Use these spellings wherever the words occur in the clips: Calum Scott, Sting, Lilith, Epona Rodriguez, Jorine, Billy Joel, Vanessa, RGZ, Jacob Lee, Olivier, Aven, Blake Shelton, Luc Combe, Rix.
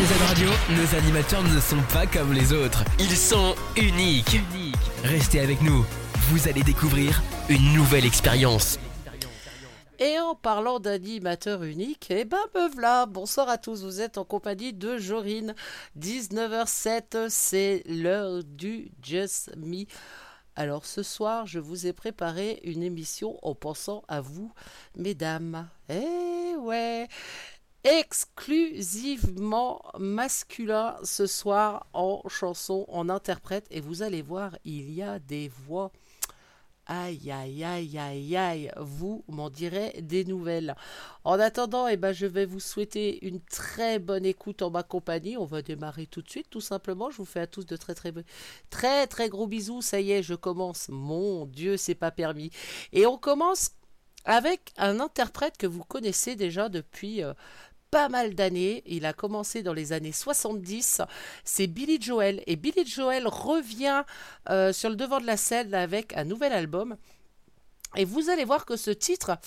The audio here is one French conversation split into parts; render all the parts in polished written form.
RGZ Radio, nos animateurs ne sont pas comme les autres. Ils sont uniques. Restez avec nous, vous allez découvrir une nouvelle expérience. Et en parlant d'animateur unique, eh ben me voilà. Bonsoir à tous, vous êtes en compagnie de Jorine. 19h07, c'est l'heure du Just Me. Alors ce soir, je vous ai préparé une émission en pensant à vous, mesdames. Eh ouais, exclusivement masculin ce soir en chanson, en interprète. Et vous allez voir, il y a des voix... Aïe, aïe, aïe, aïe, aïe, vous m'en direz des nouvelles. En attendant, je vais vous souhaiter une très bonne écoute en ma compagnie. On va démarrer tout de suite, tout simplement. Je vous fais à tous de très gros bisous. Ça y est, je commence. Mon Dieu, c'est pas permis. Et on commence avec un interprète que vous connaissez déjà depuis pas mal d'années. Il a commencé dans les années 70, c'est Billy Joel. Et Billy Joel revient sur le devant de la scène avec un nouvel album. Et vous allez voir que ce titre,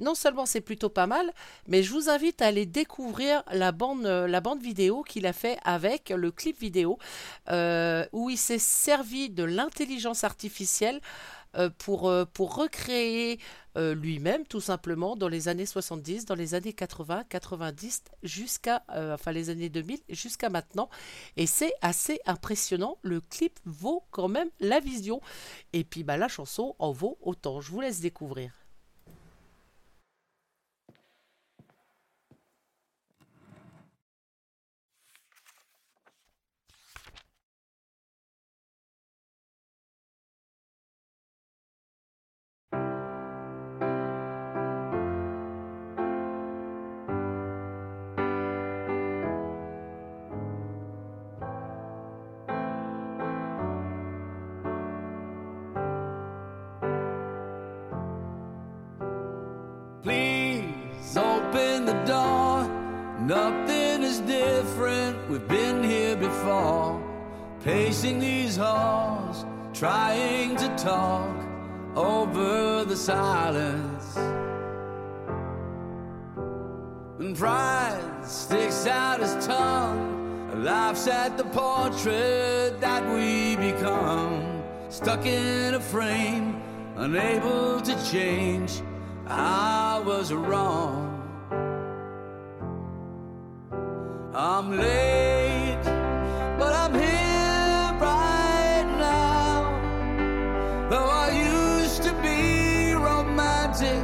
non seulement c'est plutôt pas mal, mais je vous invite à aller découvrir la bande vidéo qu'il a fait avec le clip vidéo, où il s'est servi de l'intelligence artificielle pour recréer lui-même tout simplement dans les années 70, dans les années 80, 90 jusqu'à les années 2000 jusqu'à maintenant, et c'est assez impressionnant. Le clip vaut quand même la vision, et puis la chanson en vaut autant. Je vous laisse découvrir. Please open the door. Nothing is different. We've been here before. Pacing these halls, trying to talk over the silence. When pride sticks out his tongue, laughs at the portrait that we become. Stuck in a frame, unable to change. I was wrong. I'm late, but I'm here right now. Though I used to be romantic,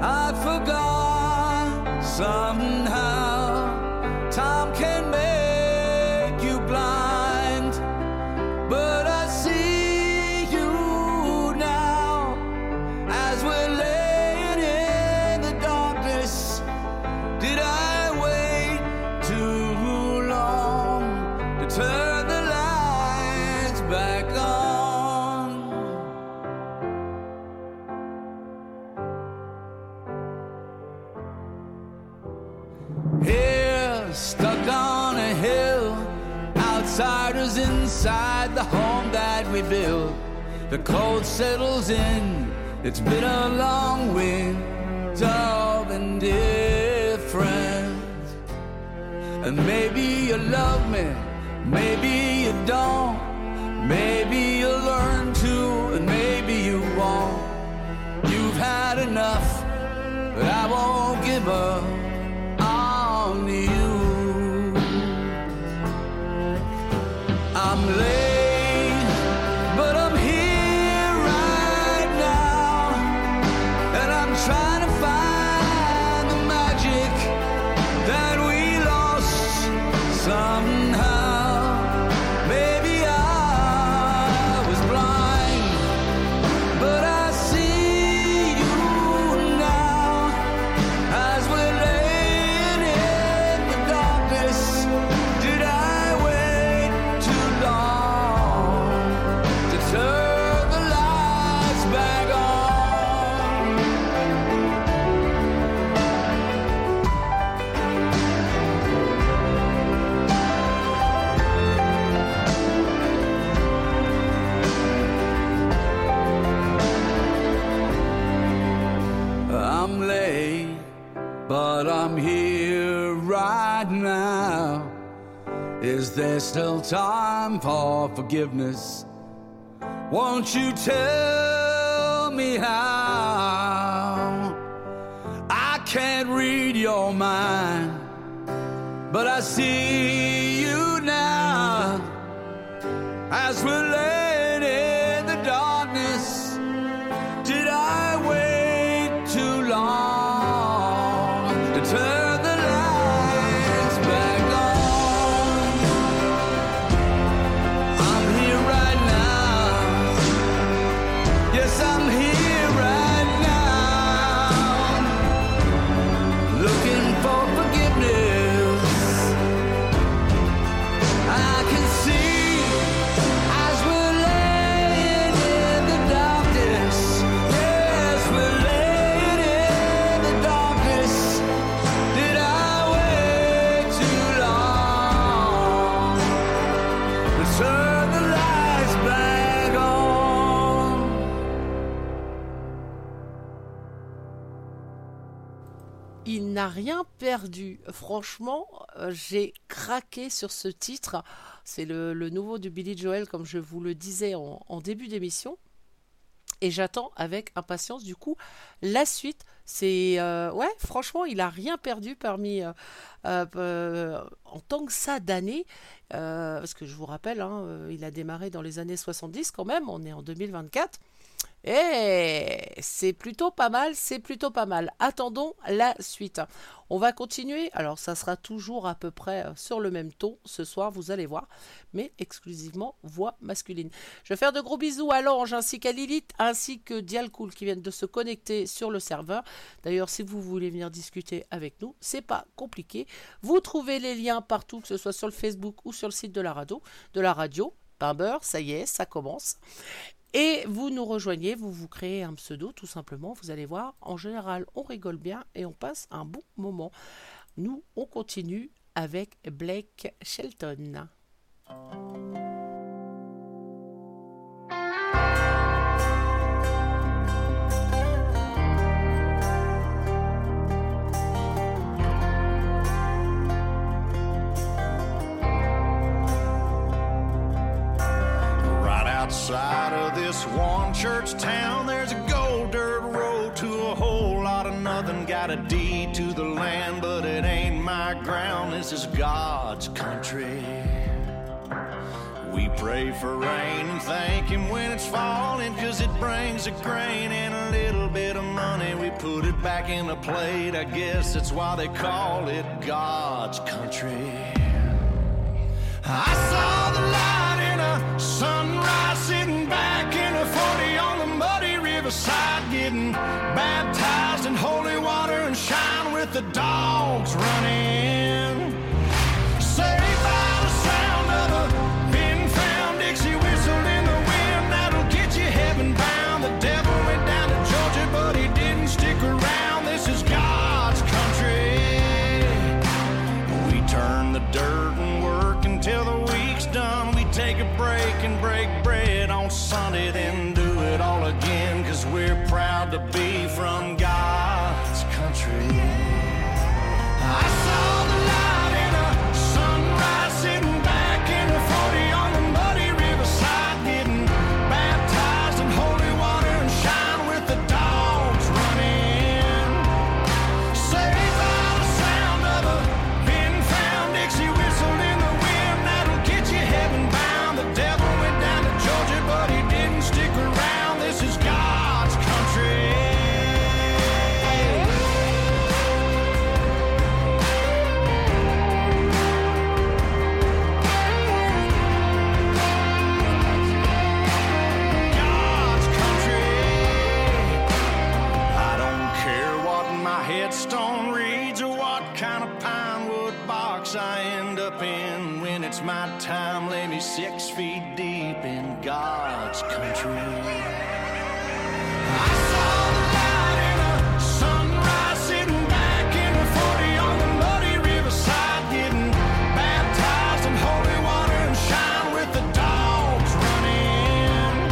I forgot somehow. Time can make you blind, but I see you now as we're late. Turn the lights back on. Here, stuck on a hill, outsiders inside the home that we built. The cold settles in, it's been a long winter of indifference. And maybe you love me, maybe you don't, maybe you'll learn to, and maybe you won't. You've had enough, but I won't give up on you. I'm late. As we're right now. Is there still time for forgiveness? Won't you tell me how? I can't read your mind, but I see you now. As we're laying in the darkness, did I wait too long to turn? Il n'a rien perdu. Franchement, j'ai craqué sur ce titre. C'est le nouveau du Billy Joel, comme je vous le disais en début d'émission. Et j'attends avec impatience, du coup, la suite. C'est ouais, franchement, il n'a rien perdu parmi en tant que ça d'années. Parce que je vous rappelle, hein, il a démarré dans les années 70 quand même. On est en 2024. Et c'est plutôt pas mal, c'est plutôt pas mal. Attendons la suite. On va continuer. Alors, ça sera toujours à peu près sur le même ton ce soir, vous allez voir. Mais exclusivement voix masculine. Je vais faire de gros bisous à Lange ainsi qu'à Lilith, ainsi que Dialcool qui viennent de se connecter sur le serveur. D'ailleurs, si vous voulez venir discuter avec nous, c'est pas compliqué. Vous trouvez les liens partout, que ce soit sur le Facebook ou sur le site de la radio. Pimber, ça y est, ça commence. Et vous nous rejoignez, vous créez un pseudo tout simplement, vous allez voir, en général on rigole bien et on passe un bon moment. Nous, on continue avec Blake Shelton. Outside of this one church town, there's a gold dirt road to a whole lot of nothing. Got a deed to the land, but it ain't my ground. This is God's country. We pray for rain and thank Him when it's falling, 'cause it brings a grain and a little bit of money. We put it back in a plate, I guess that's why they call it God's country. I saw the light in a sunrise, sitting back in a 40 on the muddy riverside, getting baptized in holy water and shine with the dogs running. Saved by the sound of a pin-found Dixie whistle in the wind, that'll get you heaven bound. The devil went down to Georgia, but he didn't stick around. This is God's country. We turn the dirt and work until the week's done. We take a break and break bread on Sunday, then do it all again, 'cause we're proud to be from God's country. I saw the light in a sunrise, sitting back in a 40 on the muddy riverside, getting baptized in holy water and shine with the dogs running. Saved by the sound of a pin-found Dixie whistle in the wind, that'll get you heaven bound. The devil went down to Georgia, but he didn't stick around. This is God's country. God's country. I don't care what my headstone reads or what kind of pine wood box I end up in. When it's my time, lay me 6 feet deep in God's country. I saw the light in a sunrise, sitting back in a 40 on the muddy riverside, getting baptized in holy water and shine with the dogs running.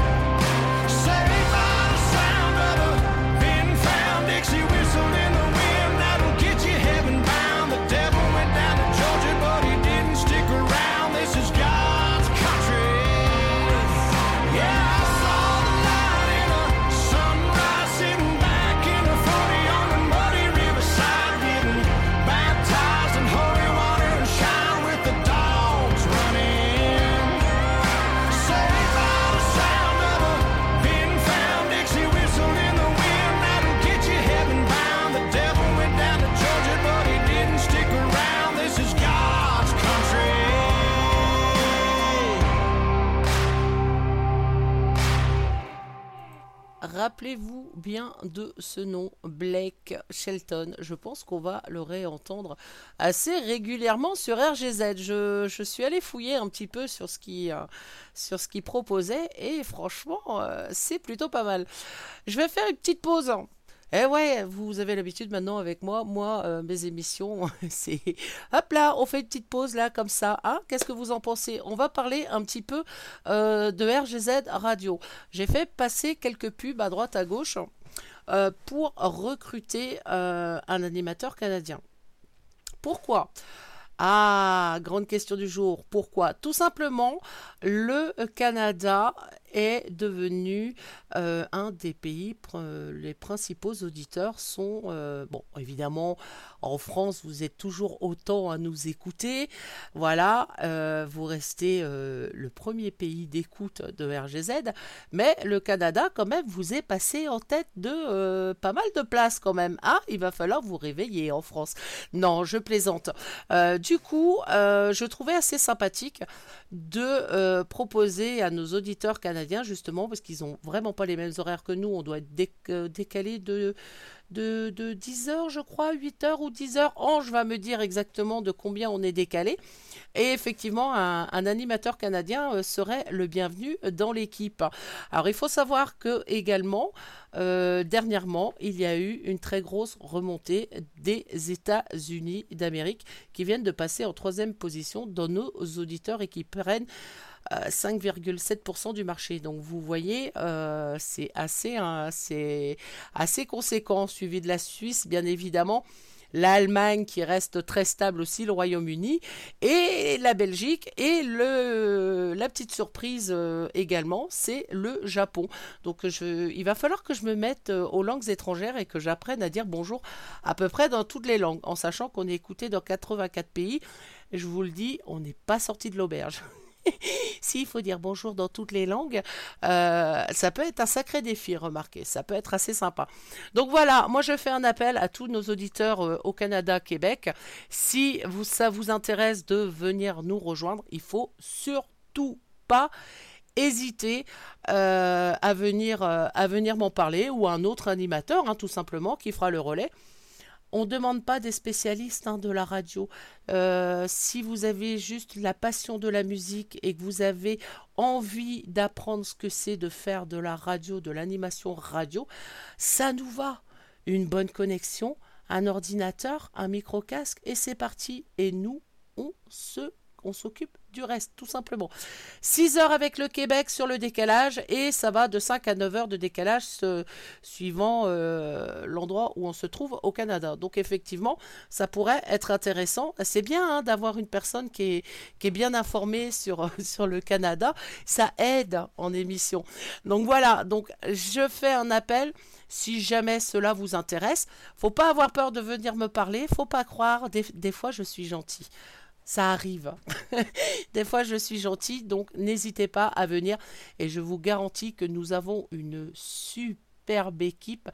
Saved by the sound of a pin-found Dixie whistle in the wind, that'll get you heaven bound. The devil went down Rappelez-vous bien de ce nom, Blake Shelton. Je pense qu'on va le réentendre assez régulièrement sur RGZ. Je suis allée fouiller un petit peu sur ce qu'il proposait et franchement, c'est plutôt pas mal. Je vais faire une petite pause. Eh ouais, vous avez l'habitude maintenant avec moi, mes émissions, c'est... Hop là, on fait une petite pause là, comme ça, hein, qu'est-ce que vous en pensez? On va parler un petit peu de RGZ Radio. J'ai fait passer quelques pubs à droite, à gauche, pour recruter un animateur canadien. Pourquoi? Ah, grande question du jour, pourquoi? Tout simplement, le Canada est devenu un des pays, les principaux auditeurs sont, bon, évidemment, en France, vous êtes toujours autant à nous écouter, voilà, vous restez le premier pays d'écoute de RGZ, mais le Canada, quand même, vous est passé en tête de pas mal de places, quand même, ah, il va falloir vous réveiller en France, non, je plaisante, du coup, je trouvais assez sympathique de proposer à nos auditeurs canadiens, justement, parce qu'ils n'ont vraiment pas les mêmes horaires que nous. On doit être décalé de 10h, je crois, 8h ou 10h. Ange va me dire exactement de combien on est décalé. Et effectivement, un animateur canadien serait le bienvenu dans l'équipe. Alors, il faut savoir que également, dernièrement, il y a eu une très grosse remontée des États-Unis d'Amérique qui viennent de passer en 3e position dans nos auditeurs et qui prennent 5,7% du marché. Donc vous voyez, c'est assez conséquent, suivi de la Suisse, bien évidemment, l'Allemagne qui reste très stable aussi, le Royaume-Uni, et la Belgique, et la petite surprise également, c'est le Japon. Donc il va falloir que je me mette aux langues étrangères et que j'apprenne à dire bonjour à peu près dans toutes les langues, en sachant qu'on est écouté dans 84 pays. Je vous le dis, on n'est pas sorti de l'auberge. S'il faut dire bonjour dans toutes les langues, ça peut être un sacré défi, remarquez, ça peut être assez sympa. Donc voilà, moi je fais un appel à tous nos auditeurs au Canada, Québec. Si ça vous intéresse de venir nous rejoindre, il faut surtout pas hésiter à venir m'en parler ou à un autre animateur, hein, tout simplement, qui fera le relais. On ne demande pas des spécialistes de la radio. Si vous avez juste la passion de la musique et que vous avez envie d'apprendre ce que c'est de faire de la radio, de l'animation radio, ça nous va. Une bonne connexion, un ordinateur, un micro-casque et c'est parti. Et nous, on s'occupe du reste, tout simplement. 6 heures avec le Québec sur le décalage, et ça va de 5 à 9 heures de décalage suivant l'endroit où on se trouve au Canada. Donc effectivement, ça pourrait être intéressant. C'est bien d'avoir une personne qui est bien informée sur le Canada. Ça aide en émission. Donc voilà, donc je fais un appel. Si jamais cela vous intéresse, faut pas avoir peur de venir me parler. Faut pas croire, des fois je suis gentille. Ça arrive. Des fois, je suis gentille, donc n'hésitez pas à venir. Et je vous garantis que nous avons une superbe équipe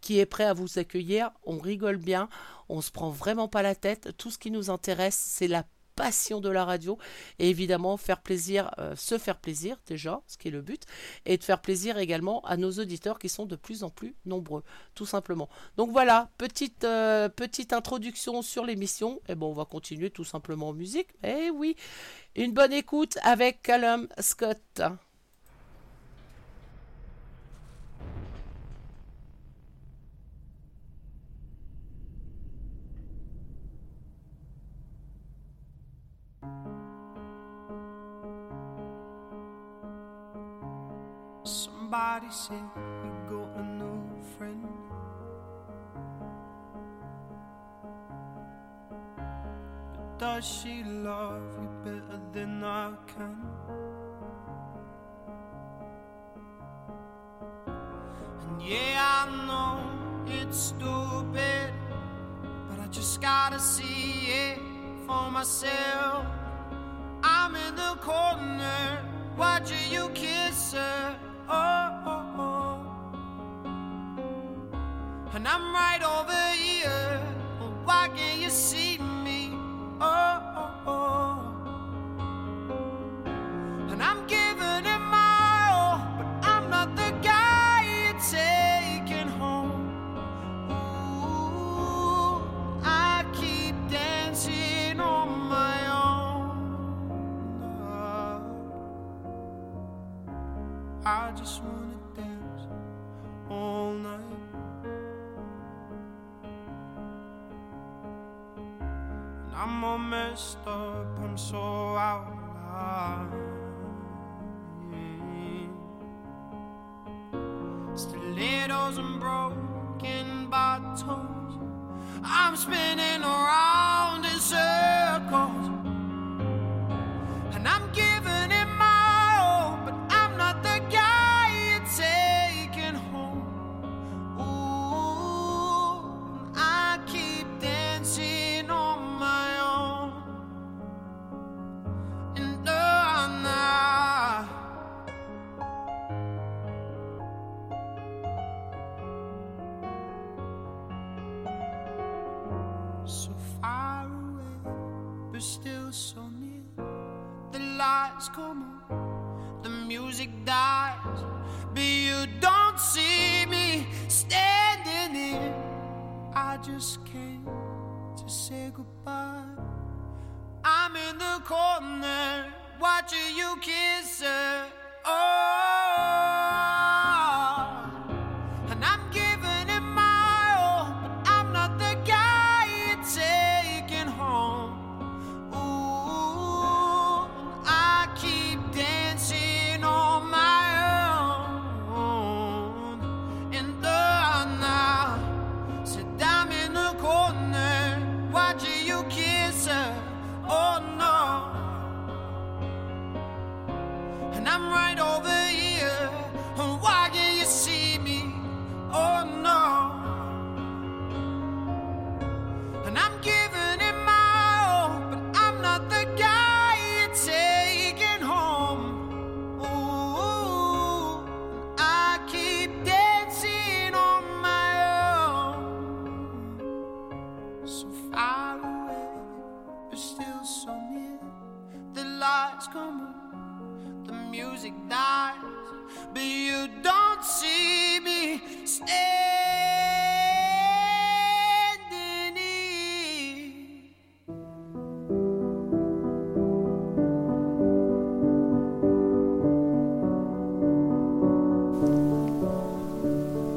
qui est prête à vous accueillir. On rigole bien, on se prend vraiment pas la tête. Tout ce qui nous intéresse, c'est la passion de la radio. Et évidemment, se faire plaisir déjà, ce qui est le but. Et de faire plaisir également à nos auditeurs qui sont de plus en plus nombreux, tout simplement. Donc voilà, petite introduction sur l'émission. Et bon, on va continuer tout simplement en musique. Eh oui, une bonne écoute avec Calum Scott. Somebody said you got a new friend. But does she love you better than I can? And yeah, I know it's stupid, but I just gotta see it for myself. I'm in the corner watching you kiss her. Oh, oh, oh. And I'm right over here. Well, why can't you see me? Oh, oh, oh. And I'm giving it my all, but I'm not the guy you tell. just wanna dance all night. And I'm all messed up, I'm so out of line. Yeah. Stilettos and broken bottles, I'm spinning around in circles. And I'm giving it my all, but I'm not the guy you're taking home. Ooh, and I keep dancing on my own. And now, so far away, but still so near. The lights come on, the music dies, but you don't see me standing here. I just came to say goodbye. I'm in the corner, watching you kiss her. Oh, and I'm giving it my all, but I'm not the guy you're taking home.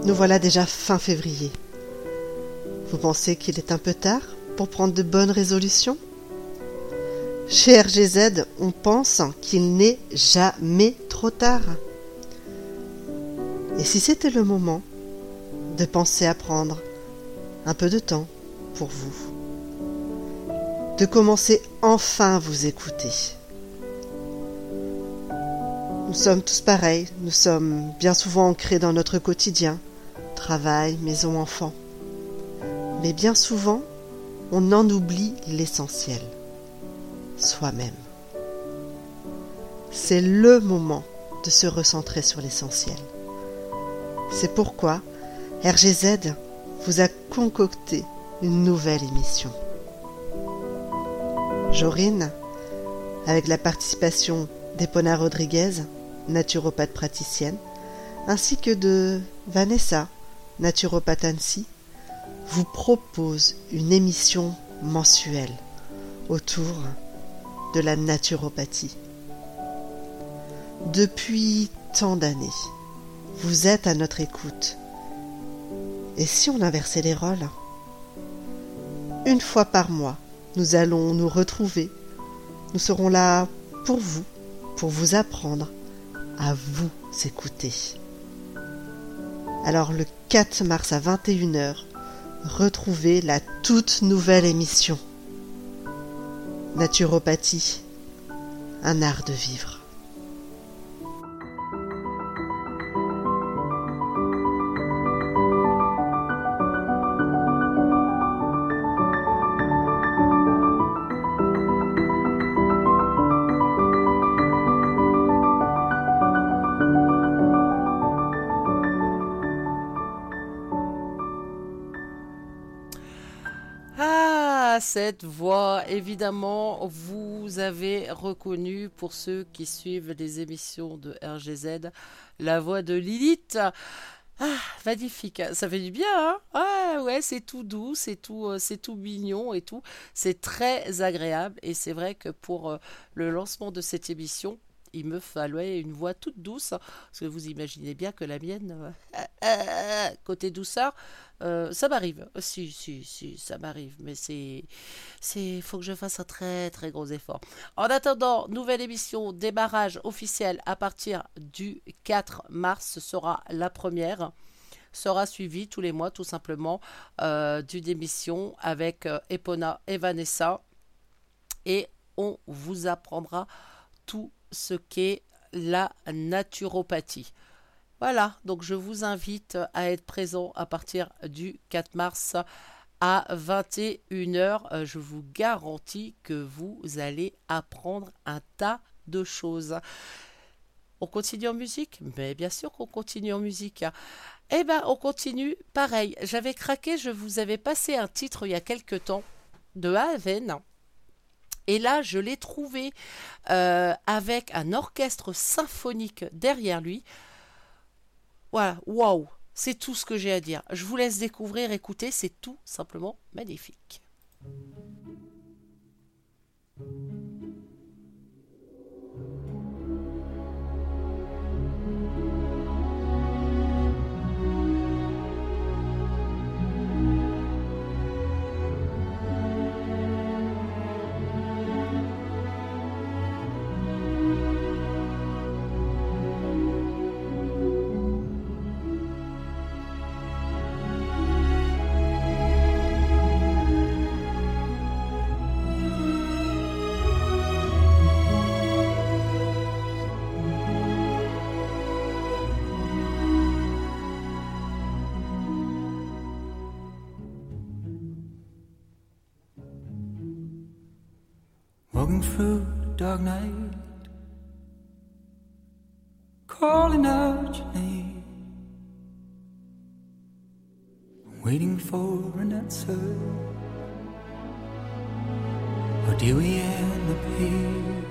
Nous voilà déjà fin février. Vous pensez qu'il est un peu tard pour prendre de bonnes résolutions ? Chez RGZ, on pense qu'il n'est jamais trop tard. Et si c'était le moment de penser à prendre un peu de temps pour vous, de commencer enfin à vous écouter. Nous sommes tous pareils, nous sommes bien souvent ancrés dans notre quotidien, travail, maison, enfant. Mais bien souvent, on en oublie l'essentiel. Soi-même. C'est le moment de se recentrer sur l'essentiel. C'est pourquoi RGZ vous a concocté une nouvelle émission. Jorine, avec la participation d'Epona Rodriguez, naturopathe praticienne, ainsi que de Vanessa, naturopathe Annecy, vous propose une émission mensuelle autour de la naturopathie. Depuis tant d'années, vous êtes à notre écoute. Et si on inversait les rôles ? Une fois par mois, nous allons nous retrouver. Nous serons là pour vous apprendre à vous écouter. Alors le 4 mars à 21h, retrouvez la toute nouvelle émission. Naturopathie, un art de vivre. Cette voix, évidemment, vous avez reconnu, pour ceux qui suivent les émissions de RGZ, la voix de Lilith. Ah, magnifique, ça fait du bien, hein ? Ah, ouais, c'est tout doux, c'est tout mignon et tout. C'est très agréable et c'est vrai que pour le lancement de cette émission, il me fallait une voix toute douce, parce que vous imaginez bien que la mienne, côté douceur, ça m'arrive. Si, ça m'arrive, mais faut que je fasse un très très gros effort. En attendant, nouvelle émission, démarrage officiel à partir du 4 mars, ce sera la première. Sera suivi tous les mois, tout simplement, d'une émission avec Epona et Vanessa. Et on vous apprendra tout ce qu'est la naturopathie. Voilà, donc je vous invite à être présent à partir du 4 mars à 21h. Je vous garantis que vous allez apprendre un tas de choses. On continue en musique ? Mais bien sûr qu'on continue en musique. Eh bien, on continue. Pareil, j'avais craqué, je vous avais passé un titre il y a quelque temps de Aven. Et là, je l'ai trouvé avec un orchestre symphonique derrière lui. Voilà, waouh, c'est tout ce que j'ai à dire. Je vous laisse découvrir, écouter, c'est tout simplement magnifique. Walking through the dark night, calling out your name, waiting for an answer. Or do we end up here?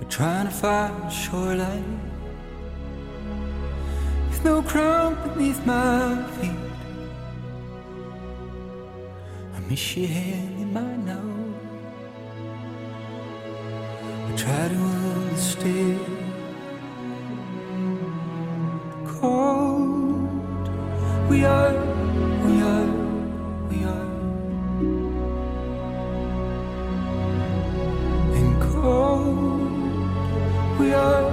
We're trying to find a shoreline with no ground beneath my feet. I miss your hand in mine now. I try to understand. Cold, we are. And cold, we are.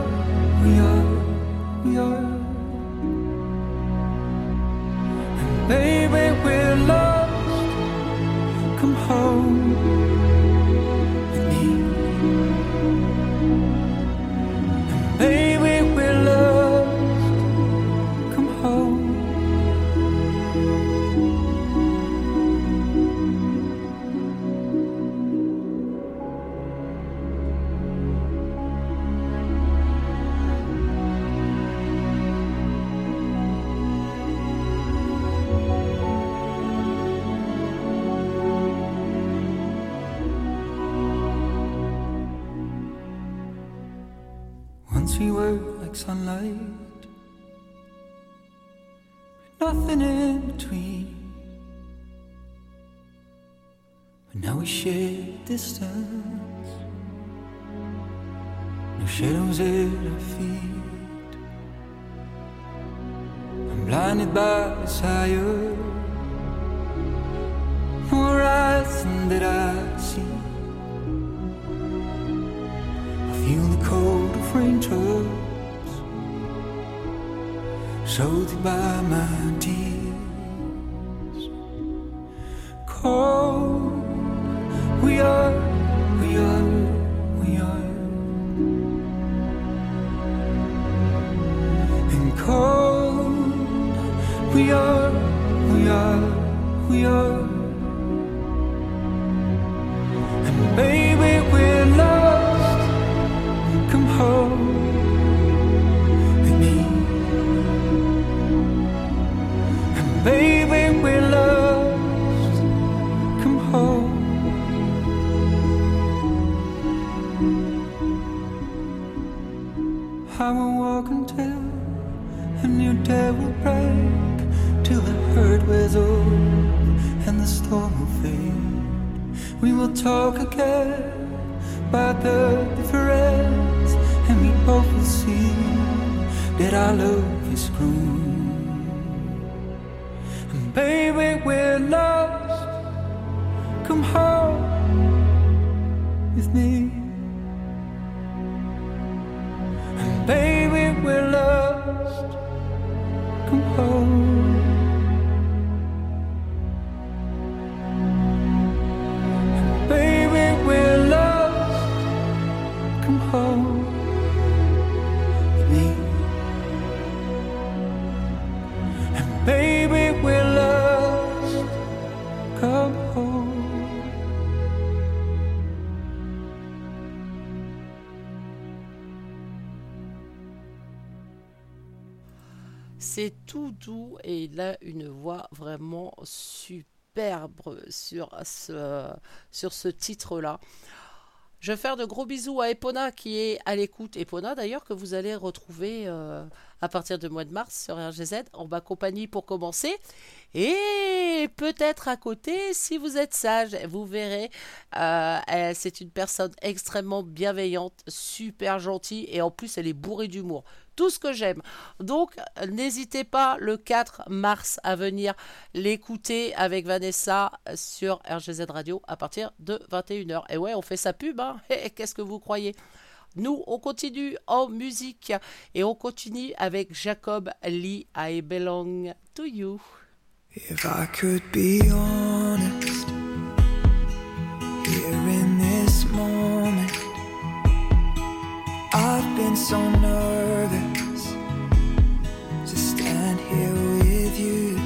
And baby, we're lost. Come home with me. And baby, we're lost. Come home. We were like sunlight, nothing in between. But now we share distance, no shadows at our feet. I'm blinded by desire, no horizon that I see. Feel the cold of raindrops salted by my tears. Cold, we are. And cold, we are. And baby, we're lost. Come home with me. And baby, we're lost. Come home. I will walk until a new day will break, till the hurt wears off and the storm will fade. We will talk again about the difference, and we both will see that our love is grown. And baby, we're lost. Come home with me. And baby, we're lost. Come home. C'est tout doux et il a une voix vraiment superbe sur ce titre-là. Je vais faire de gros bisous à Epona qui est à l'écoute. Epona d'ailleurs que vous allez retrouver à partir du mois de mars sur RGZ en bas compagnie pour commencer. Et peut-être à côté, si vous êtes sage, vous verrez, c'est une personne extrêmement bienveillante, super gentille et en plus elle est bourrée d'humour. Tout ce que j'aime. Donc, n'hésitez pas le 4 mars à venir l'écouter avec Vanessa sur RGZ Radio à partir de 21h. Et ouais, on fait sa pub, hein. Qu'est-ce que vous croyez ? Nous, on continue en musique et on continue avec Jacob Lee, I Belong to You. If I could be honest, here in this moment, I've been so nervous to stand here with you.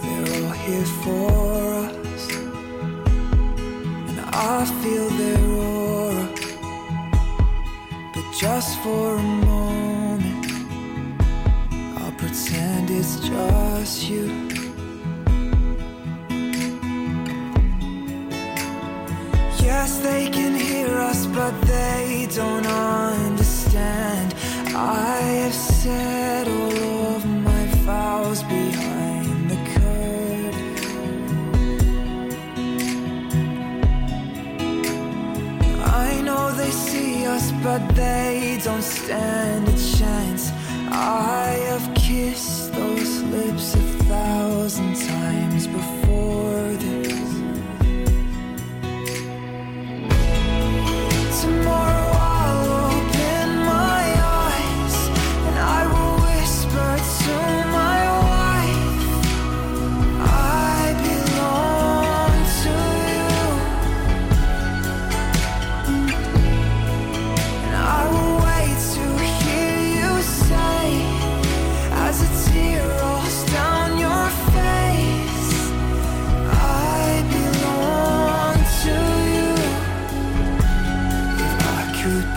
They're all here for us, and I feel their aura. But just for a moment, I'll pretend it's just you. Yes, they can hear us, but they don't understand. I have said all of my vows behind the curtain. I know they see us, but they don't stand a chance. I have kissed those lips 1,000 times before this. Tomorrow I'll open my eyes and I will whisper to my wife, I belong to you. And I will wait to hear you say, as a tear rolls down your face, I belong to you.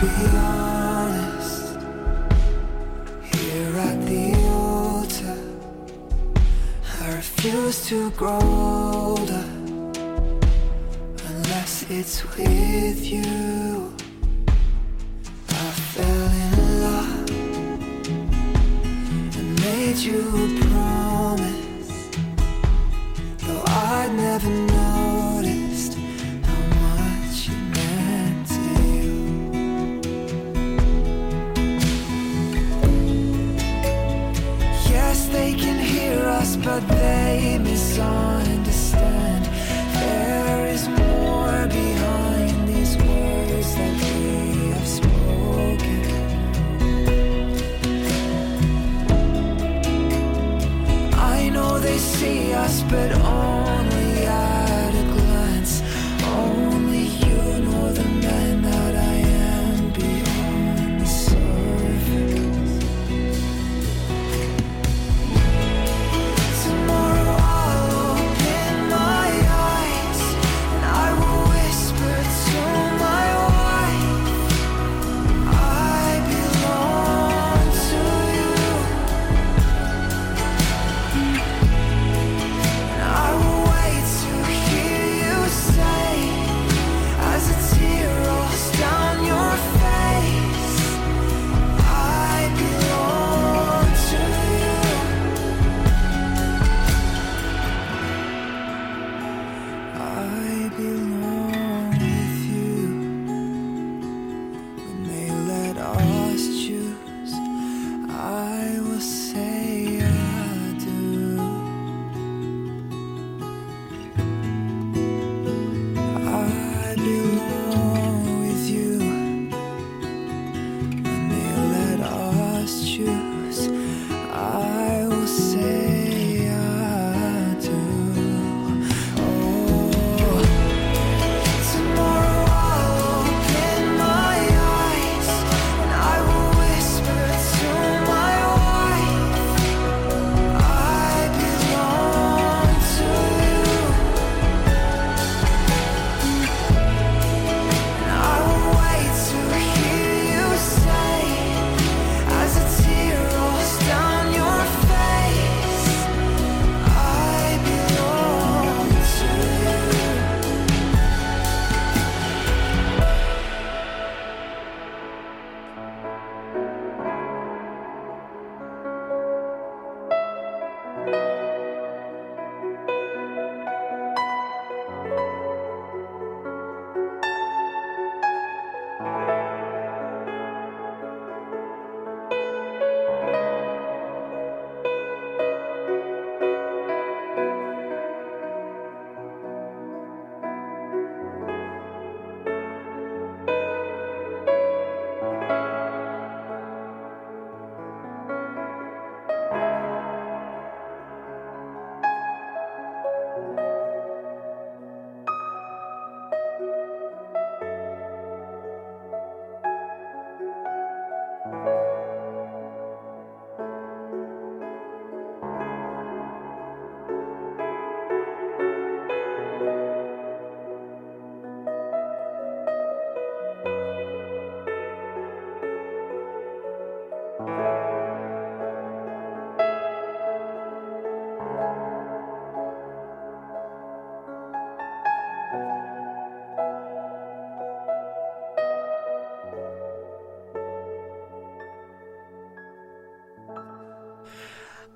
Be honest, here at the altar, I refuse to grow older, unless it's with you. I fell in love, and made you a promise, though I'd never noticed how much it meant to you. They can hear us, but they misunderstand. There is more behind these words that we have spoken.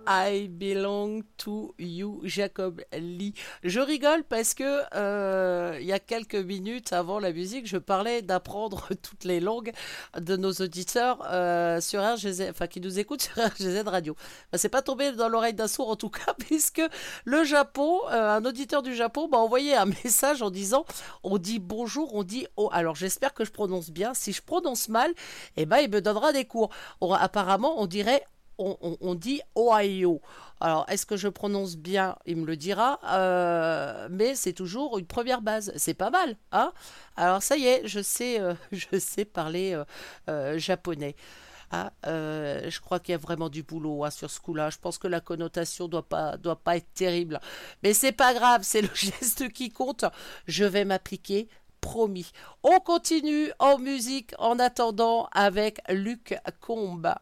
I belong to you, Jacob Lee. Je rigole parce que il y a quelques minutes avant la musique, je parlais d'apprendre toutes les langues de nos auditeurs sur RGZ, enfin qui nous écoutent sur RGZ Radio. Ben, c'est pas tombé dans l'oreille d'un sourd en tout cas, puisque le Japon, un auditeur du Japon m'a envoyé un message en disant on dit bonjour, on dit oh. Alors j'espère que je prononce bien. Si je prononce mal, eh ben il me donnera des cours. Apparemment, on dirait on dit Ohio. Alors, est-ce que je prononce bien? Il me le dira, mais c'est toujours une première base. C'est pas mal, hein? Alors, ça y est, je sais parler japonais. Ah, je crois qu'il y a vraiment du boulot hein, sur ce coup-là. Je pense que la connotation doit pas être terrible. Mais c'est pas grave, c'est le geste qui compte. Je vais m'appliquer. Promis. On continue en musique en attendant avec Luc Combe.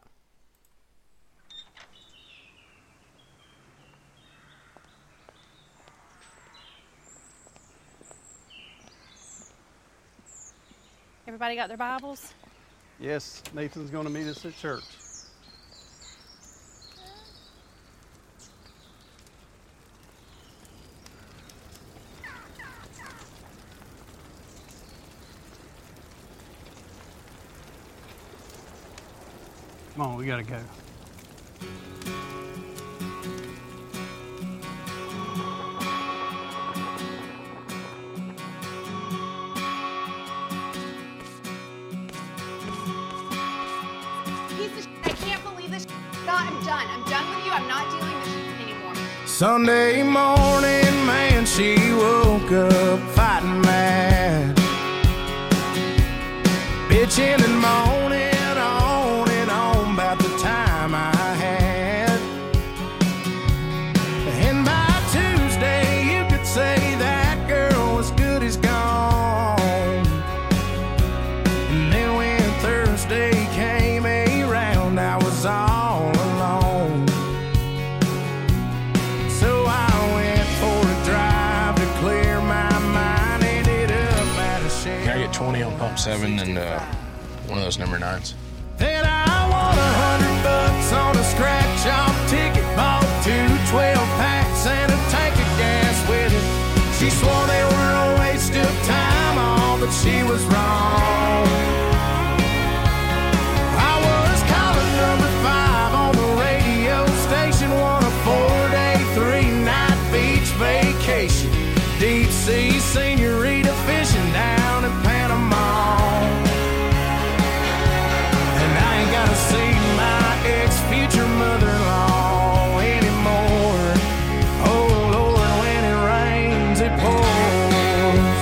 Everybody got their Bibles? Yes, Nathan's going to meet us at church. Come on, we gotta go. Piece of shit, I can't believe this shit. I'm done. I'm done with you. I'm not dealing with shit anymore. Sunday morning, man, she woke up fighting mad. Bitching and moaning. Seven and one of those number nines. Then I want $100 on a scratch-off ticket, bought 2 12-packs and a tank of gas with it. She swore they were a waste of time, all but she was wrong. I was caller number 5 on the radio station, won a 4-day, 3-night beach vacation, deep sea senorita fishing down in Panama. See my ex-future mother-in-law anymore. Oh Lord, when it rains, it pours.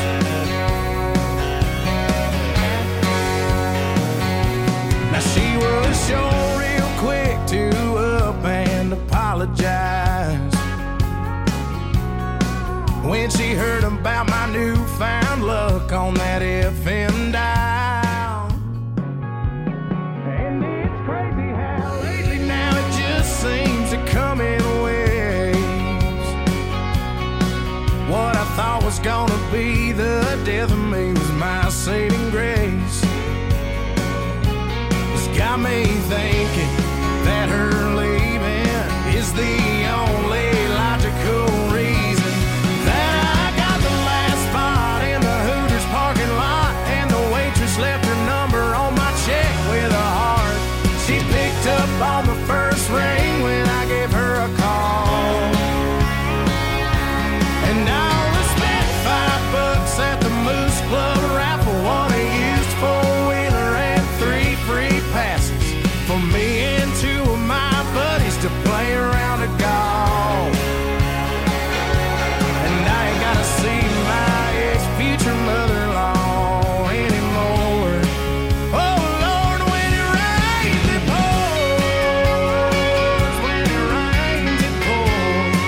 Now she was sure real quick to up and apologize when she heard about my newfound luck on that FM dial. Thought was gonna be the death of me was my saving grace. It's got me thinking that her leaving is the only logical reason that I got the last spot in the Hooters parking lot, and the waitress left her number on my check with a heart. She picked up on the first ring when I gave her a call, and I $5 at the Moose Club raffle, one used 4-wheeler and 3 free passes for me and 2 of my buddies to play around a golf. And I ain't gotta see my ex-future mother-in-law anymore. Oh Lord, when it rains, it pours. When it rains, it pours.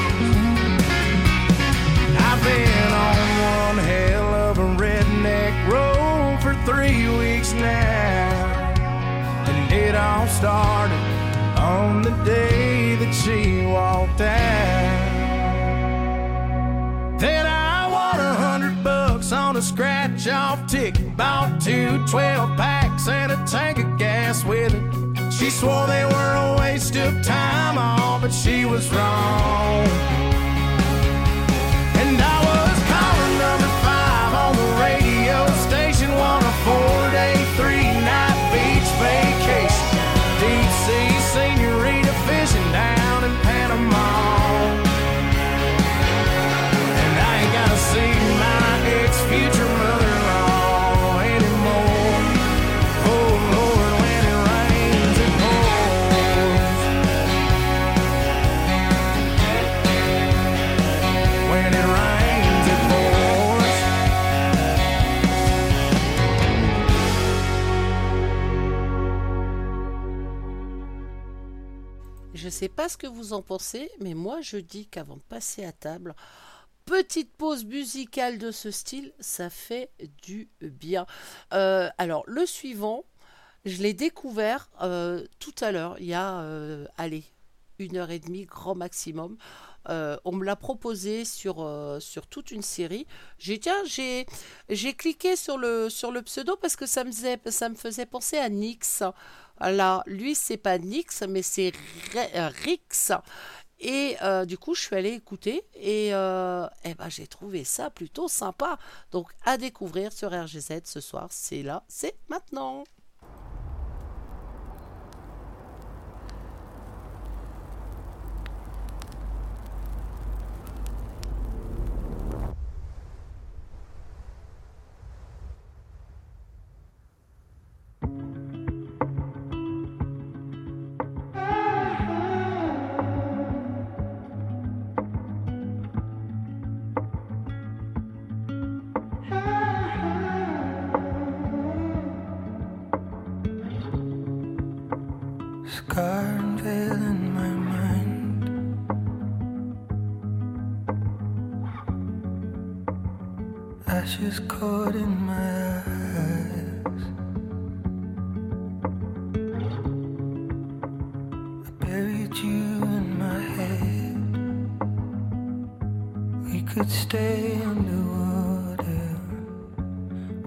I've been on for 3 weeks now, and it all started on the day that she walked out. Then I won $100 on a scratch-off ticket, bought 2 12-packs and a tank of gas with it. She swore they were a waste of time, oh, but she was wrong. And I was caller number 5 on the radio station, 104-day, 3-night beach vacation, deep sea senorita fishing down in Panama. And I ain't gotta see my ex-future mother-in-law anymore. Oh Lord, when it rains it pours. When it rains it pours. Je sais pas ce que vous en pensez, mais moi je dis qu'avant de passer à table, petite pause musicale de ce style, ça fait du bien. Alors, le suivant, je l'ai découvert tout à l'heure, il y a, allez, 1h30, grand maximum. On me l'a proposé sur toute une série. J'ai cliqué sur le pseudo parce que ça me faisait penser à Nix. Là, lui, c'est pas Nix, mais c'est Rix. Et du coup, je suis allée écouter et j'ai trouvé ça plutôt sympa. Donc, à découvrir sur RGZ ce soir. C'est là, c'est maintenant. Ashes caught in my eyes. I buried you in my head. We could stay underwater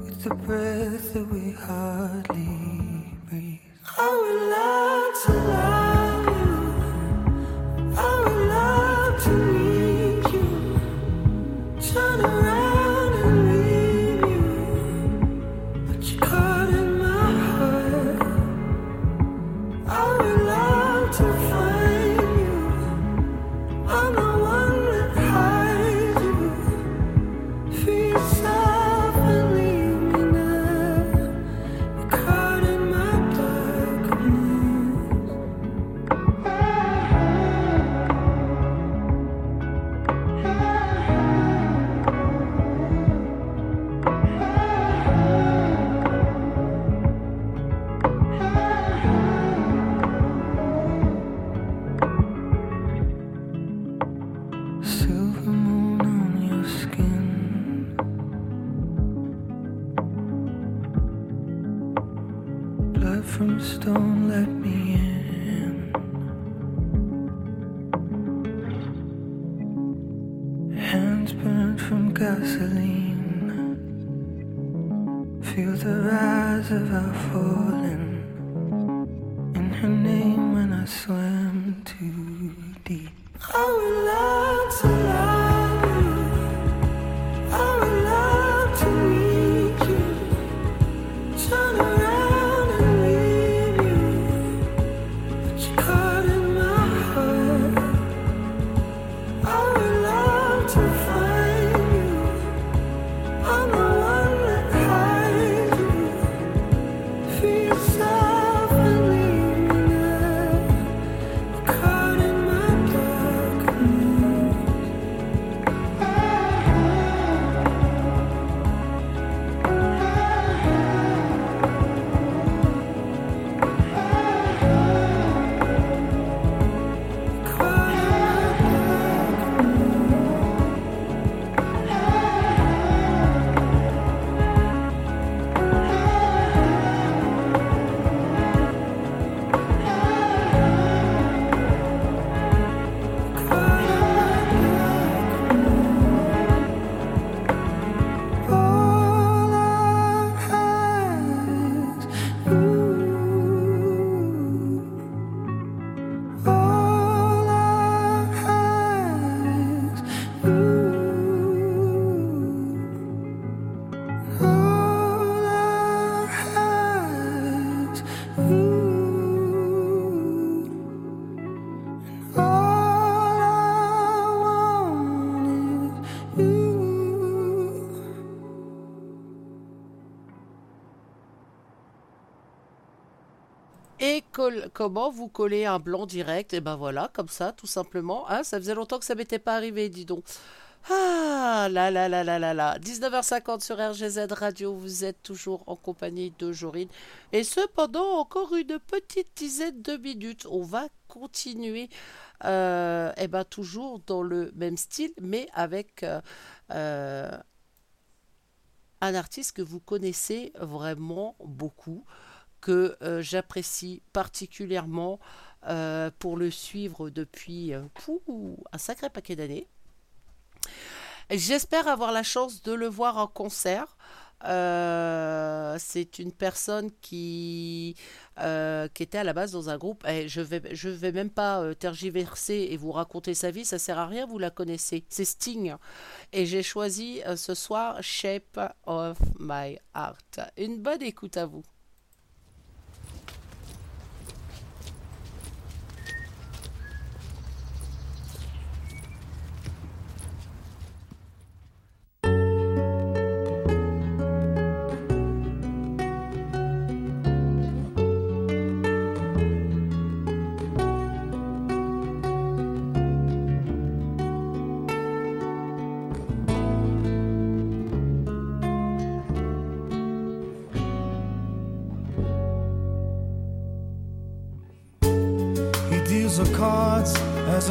with the breath that we hardly breathe. I would love to love you. I would love to meet you. Turn around. Et comment vous collez un blanc direct? Et ben voilà, comme ça, tout simplement. Hein, ça faisait longtemps que ça m'était pas arrivé, dis donc. Ah là là là là là là. 19h50 sur RGZ Radio, vous êtes toujours en compagnie de Jorine. Et cependant, encore une petite dizaine de minutes. On va continuer, et ben toujours dans le même style, mais avec... un artiste que vous connaissez vraiment beaucoup, que j'apprécie particulièrement pour le suivre depuis un sacré paquet d'années. J'espère avoir la chance de le voir en concert. C'est une personne qui était à la base dans un groupe. Et je vais même pas tergiverser et vous raconter sa vie, ça sert à rien, vous la connaissez. C'est Sting. Et j'ai choisi ce soir Shape of My Heart. Une bonne écoute à vous. As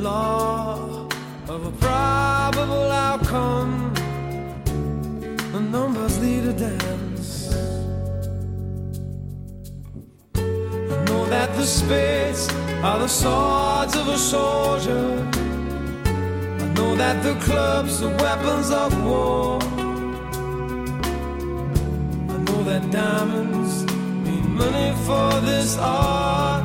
Law of a probable outcome, the numbers lead a dance. I know that the spades are the swords of a soldier. I know that the clubs are weapons of war. I know that diamonds mean money for this art.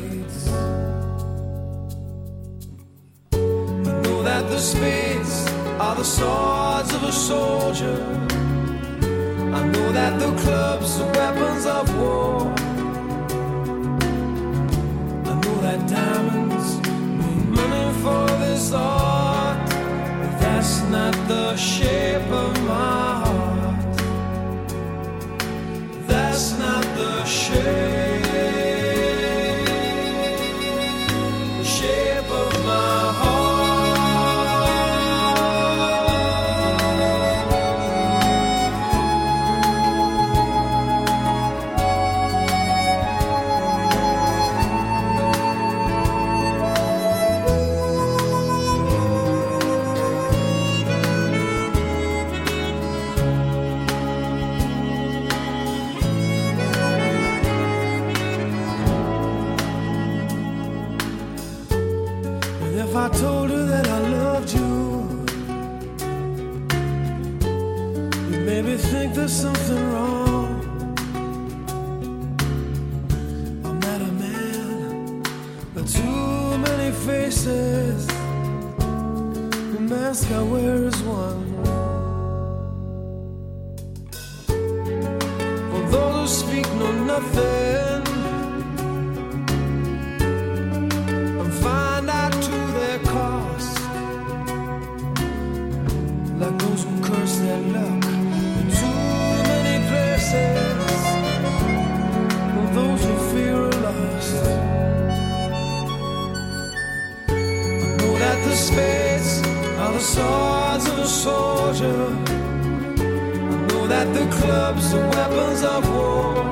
The spades are the swords of a soldier. I know that the clubs are weapons of war. I know that diamonds mean money for this art, but that's not the shape of my heart. That's not the shape of my heart. There's something wrong. I'm not a man, but too many faces. The mask I wear is one. For those who speak know nothing and find out to their cost, like those who curse their luck. The spades are the swords of a soldier. I know that the clubs are weapons of war.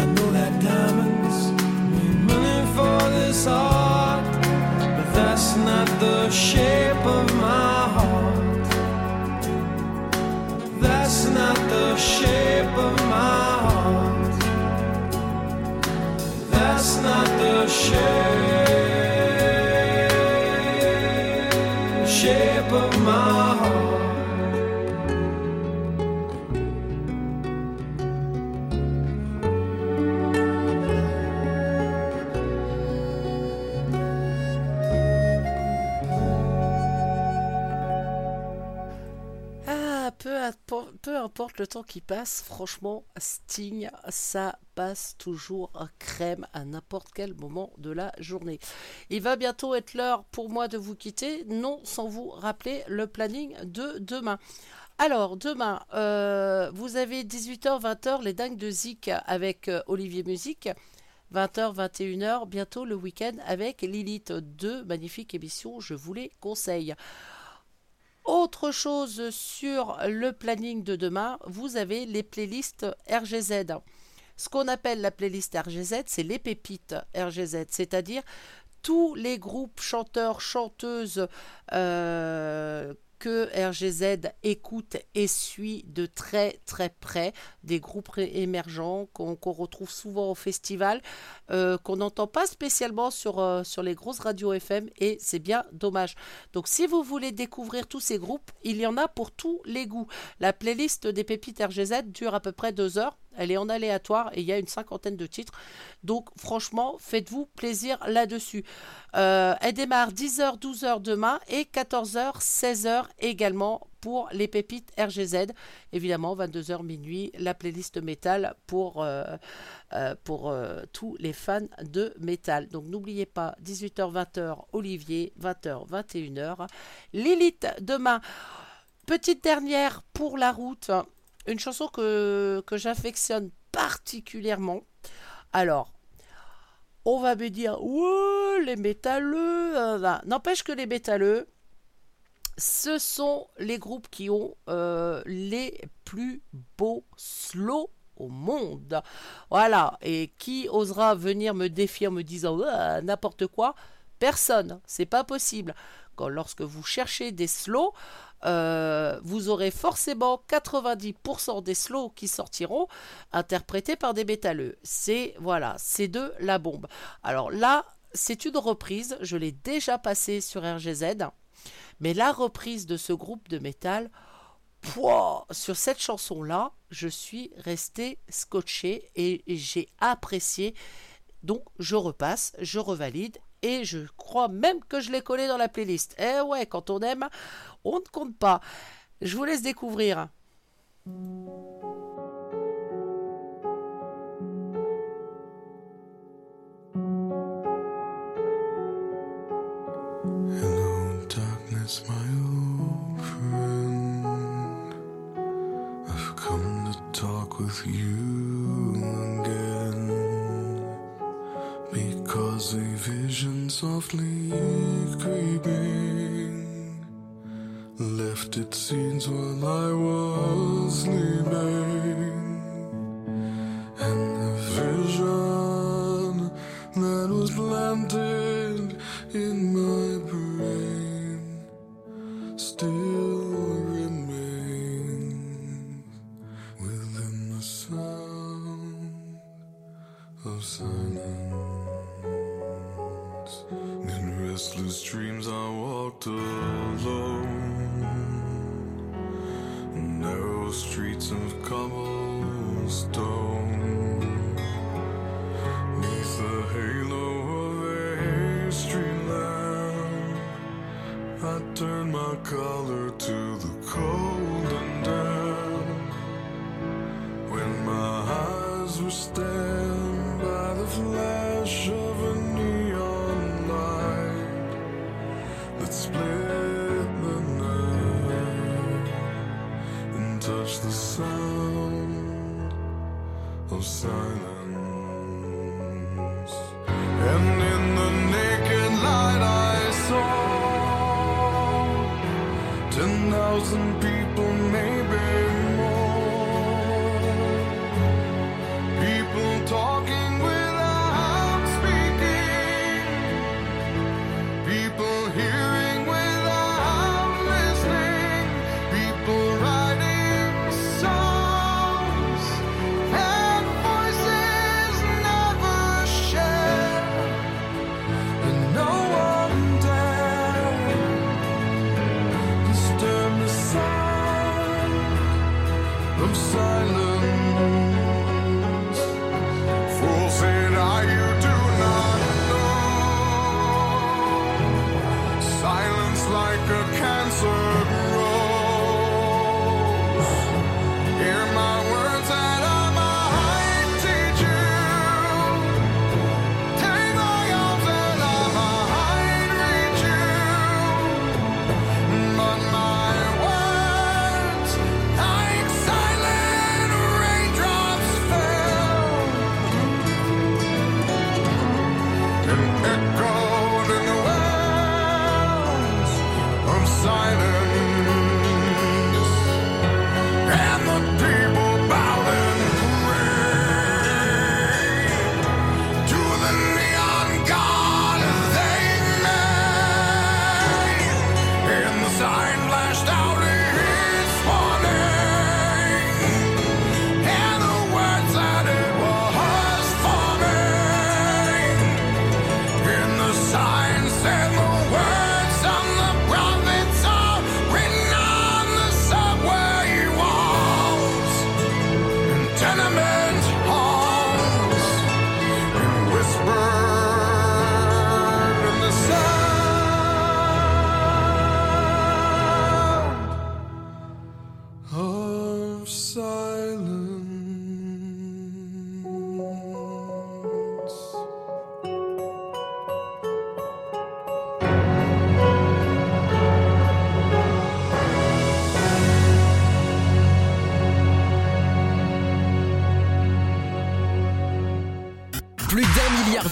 I know that diamonds sought, but that's not the shape of my heart. That's not the shape of my heart. That's not the shape of my heart. Peu importe le temps qui passe, franchement, Sting, ça passe toujours crème à n'importe quel moment de la journée. Il va bientôt être l'heure pour moi de vous quitter, non sans vous rappeler le planning de demain. Alors, demain, vous avez 18h, 20h, les dingues de Zik avec Olivier Musique. 20h, 21h, bientôt le week-end avec Lilith. Deux magnifiques émissions, je vous les conseille. Autre chose sur le planning de demain, vous avez les playlists RGZ. Ce qu'on appelle la playlist RGZ, c'est les pépites RGZ, c'est-à-dire tous les groupes chanteurs, chanteuses que RGZ écoute et suit de très très près, des groupes émergents qu'on retrouve souvent au festival, qu'on n'entend pas spécialement sur les grosses radios FM, et c'est bien dommage. Donc si vous voulez découvrir tous ces groupes, il y en a pour tous les goûts. La playlist des pépites RGZ dure à peu près 2 heures. Elle est en aléatoire et il y a une 50aine de titres. Donc, franchement, faites-vous plaisir là-dessus. Elle démarre 10h, 12h demain et 14h, 16h également pour les pépites RGZ. Évidemment, 22h minuit, la playlist métal pour tous les fans de métal. Donc, n'oubliez pas, 18h, 20h, Olivier, 20h, 21h. Lilith, demain. Petite dernière pour la route. Une chanson que j'affectionne particulièrement. Alors, on va me dire, ouais, les métalleux. N'empêche que les métalleux, ce sont les groupes qui ont les plus beaux slows au monde. Voilà. Et qui osera venir me défier en me disant ouais, n'importe quoi? Personne. C'est pas possible. Lorsque vous cherchez des slows, vous aurez forcément 90% des slows qui sortiront interprétés par des métalleux. C'est de la bombe. Alors là, c'est une reprise, je l'ai déjà passée sur RGZ, mais la reprise de ce groupe de métal, sur cette chanson-là, je suis restée scotchée et j'ai apprécié. Donc je repasse, je revalide. Et je crois même que je l'ai collé dans la playlist. Eh ouais, quand on aime, on ne compte pas. Je vous laisse découvrir. Hello, darkness, my old friend. I've come to talk with you again. Because a vision softly creeping left its scenes while I was sleeping, and the vision that was planted in my brain still remains within the sound of silence. In restless dreams I walked alone, narrow streets of cobblestone, neath the halo of a street lamp. I turned my collar to the cold and damp, when my eyes were stabbed by the flash of a neon light that split the night and touched the sound of silence. And in the naked light I saw 10,000 people, maybe more, people talking without speaking,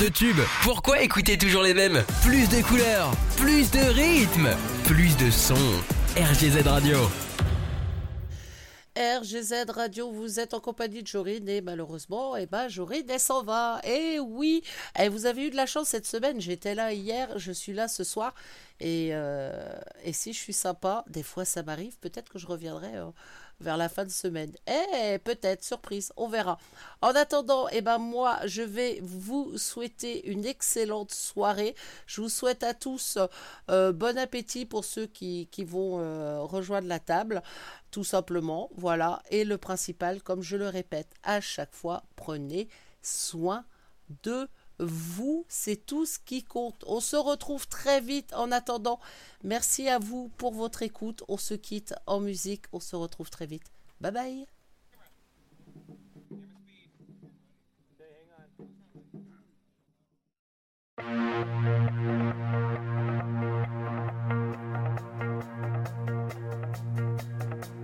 De tubes. Pourquoi écouter toujours les mêmes? Plus de couleurs, plus de rythme, plus de son. RGZ Radio. RGZ Radio, vous êtes en compagnie de Jorine et malheureusement, Jorine, elle s'en va. Et oui, vous avez eu de la chance cette semaine. J'étais là hier, je suis là ce soir. Et si je suis sympa, des fois ça m'arrive, peut-être que je reviendrai... vers la fin de semaine. Peut-être, surprise, on verra. En attendant, moi, je vais vous souhaiter une excellente soirée. Je vous souhaite à tous bon appétit pour ceux qui vont rejoindre la table, tout simplement. Voilà. Et le principal, comme je le répète à chaque fois, prenez soin de vous, c'est tout ce qui compte. On se retrouve très vite. En attendant, merci à vous pour votre écoute. On se quitte en musique. On se retrouve très vite. Bye bye.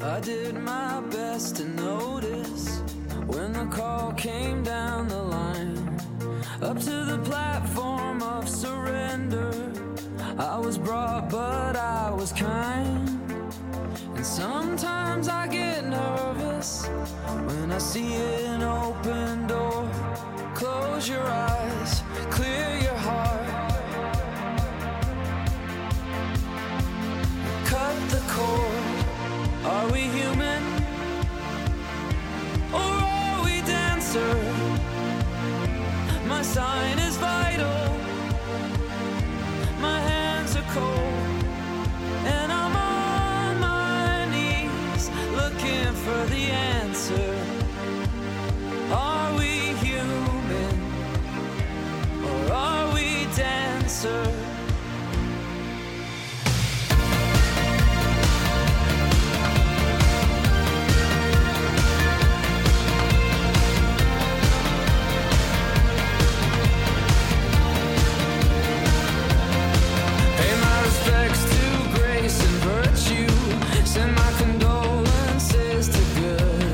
I did my best to notice when the call came down the line. Up to the platform of surrender, I was brought but I was kind. And sometimes I get nervous when I see an open door. Close your eyes, clear your heart, cut the cord. Are we human or are we dancers? My sign is vital, my hands are cold, and I'm on my knees looking for the answer. Are we human or are we dancers? Send my condolences to good.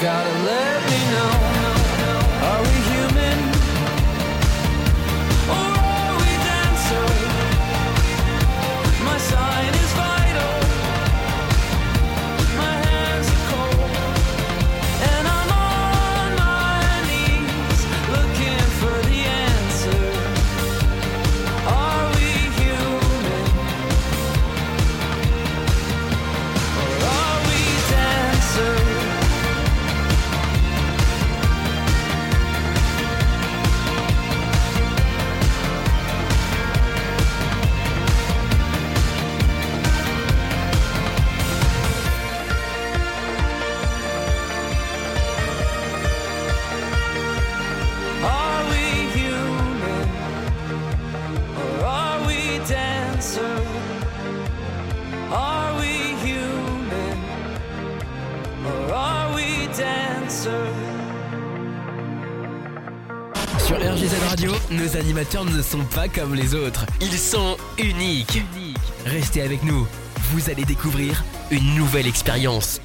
gotta let me know. Are we human or are we dancer? My sign is vital, my hands are cold, and I'm on my knees looking for the answer. Are we human or are we dancer? Are we human or are we dancer? Are we human or are we dancer? Sur RGZ Radio, nos animateurs ne sont pas comme les autres. Ils sont uniques. Restez avec nous, vous allez découvrir une nouvelle expérience.